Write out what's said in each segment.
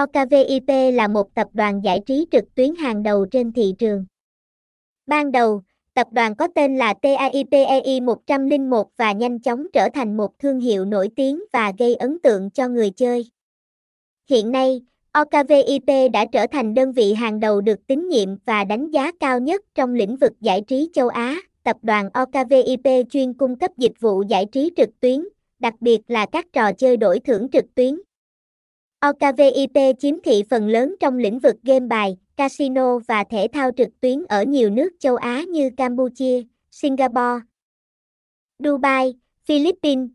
OKVIP là một tập đoàn giải trí trực tuyến hàng đầu trên thị trường. Ban đầu, tập đoàn có tên là TAIPEI 101 và nhanh chóng trở thành một thương hiệu nổi tiếng và gây ấn tượng cho người chơi. Hiện nay, OKVIP đã trở thành đơn vị hàng đầu được tín nhiệm và đánh giá cao nhất trong lĩnh vực giải trí châu Á. Tập đoàn OKVIP chuyên cung cấp dịch vụ giải trí trực tuyến, đặc biệt là các trò chơi đổi thưởng trực tuyến. OKVIP chiếm thị phần lớn trong lĩnh vực game bài, casino và thể thao trực tuyến ở nhiều nước châu Á như Campuchia, Singapore, Dubai, Philippines.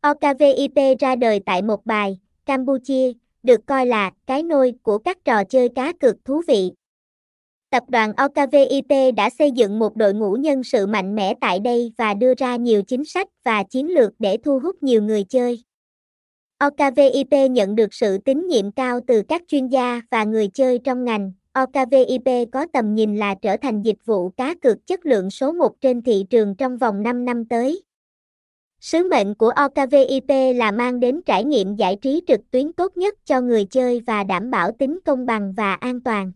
OKVIP ra đời tại Mộc Bài, Campuchia, được coi là cái nôi của các trò chơi cá cược thú vị. Tập đoàn OKVIP đã xây dựng một đội ngũ nhân sự mạnh mẽ tại đây và đưa ra nhiều chính sách và chiến lược để thu hút nhiều người chơi. OKVIP nhận được sự tín nhiệm cao từ các chuyên gia và người chơi trong ngành. OKVIP có tầm nhìn là trở thành dịch vụ cá cược chất lượng số 1 trên thị trường trong vòng 5 năm tới. Sứ mệnh của OKVIP là mang đến trải nghiệm giải trí trực tuyến tốt nhất cho người chơi và đảm bảo tính công bằng và an toàn.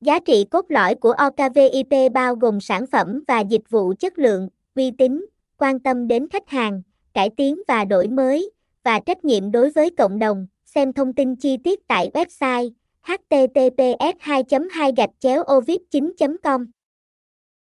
Giá trị cốt lõi của OKVIP bao gồm sản phẩm và dịch vụ chất lượng, uy tín, quan tâm đến khách hàng, cải tiến và đổi mới, và trách nhiệm đối với cộng đồng. Xem thông tin chi tiết tại website https://ovip9.com.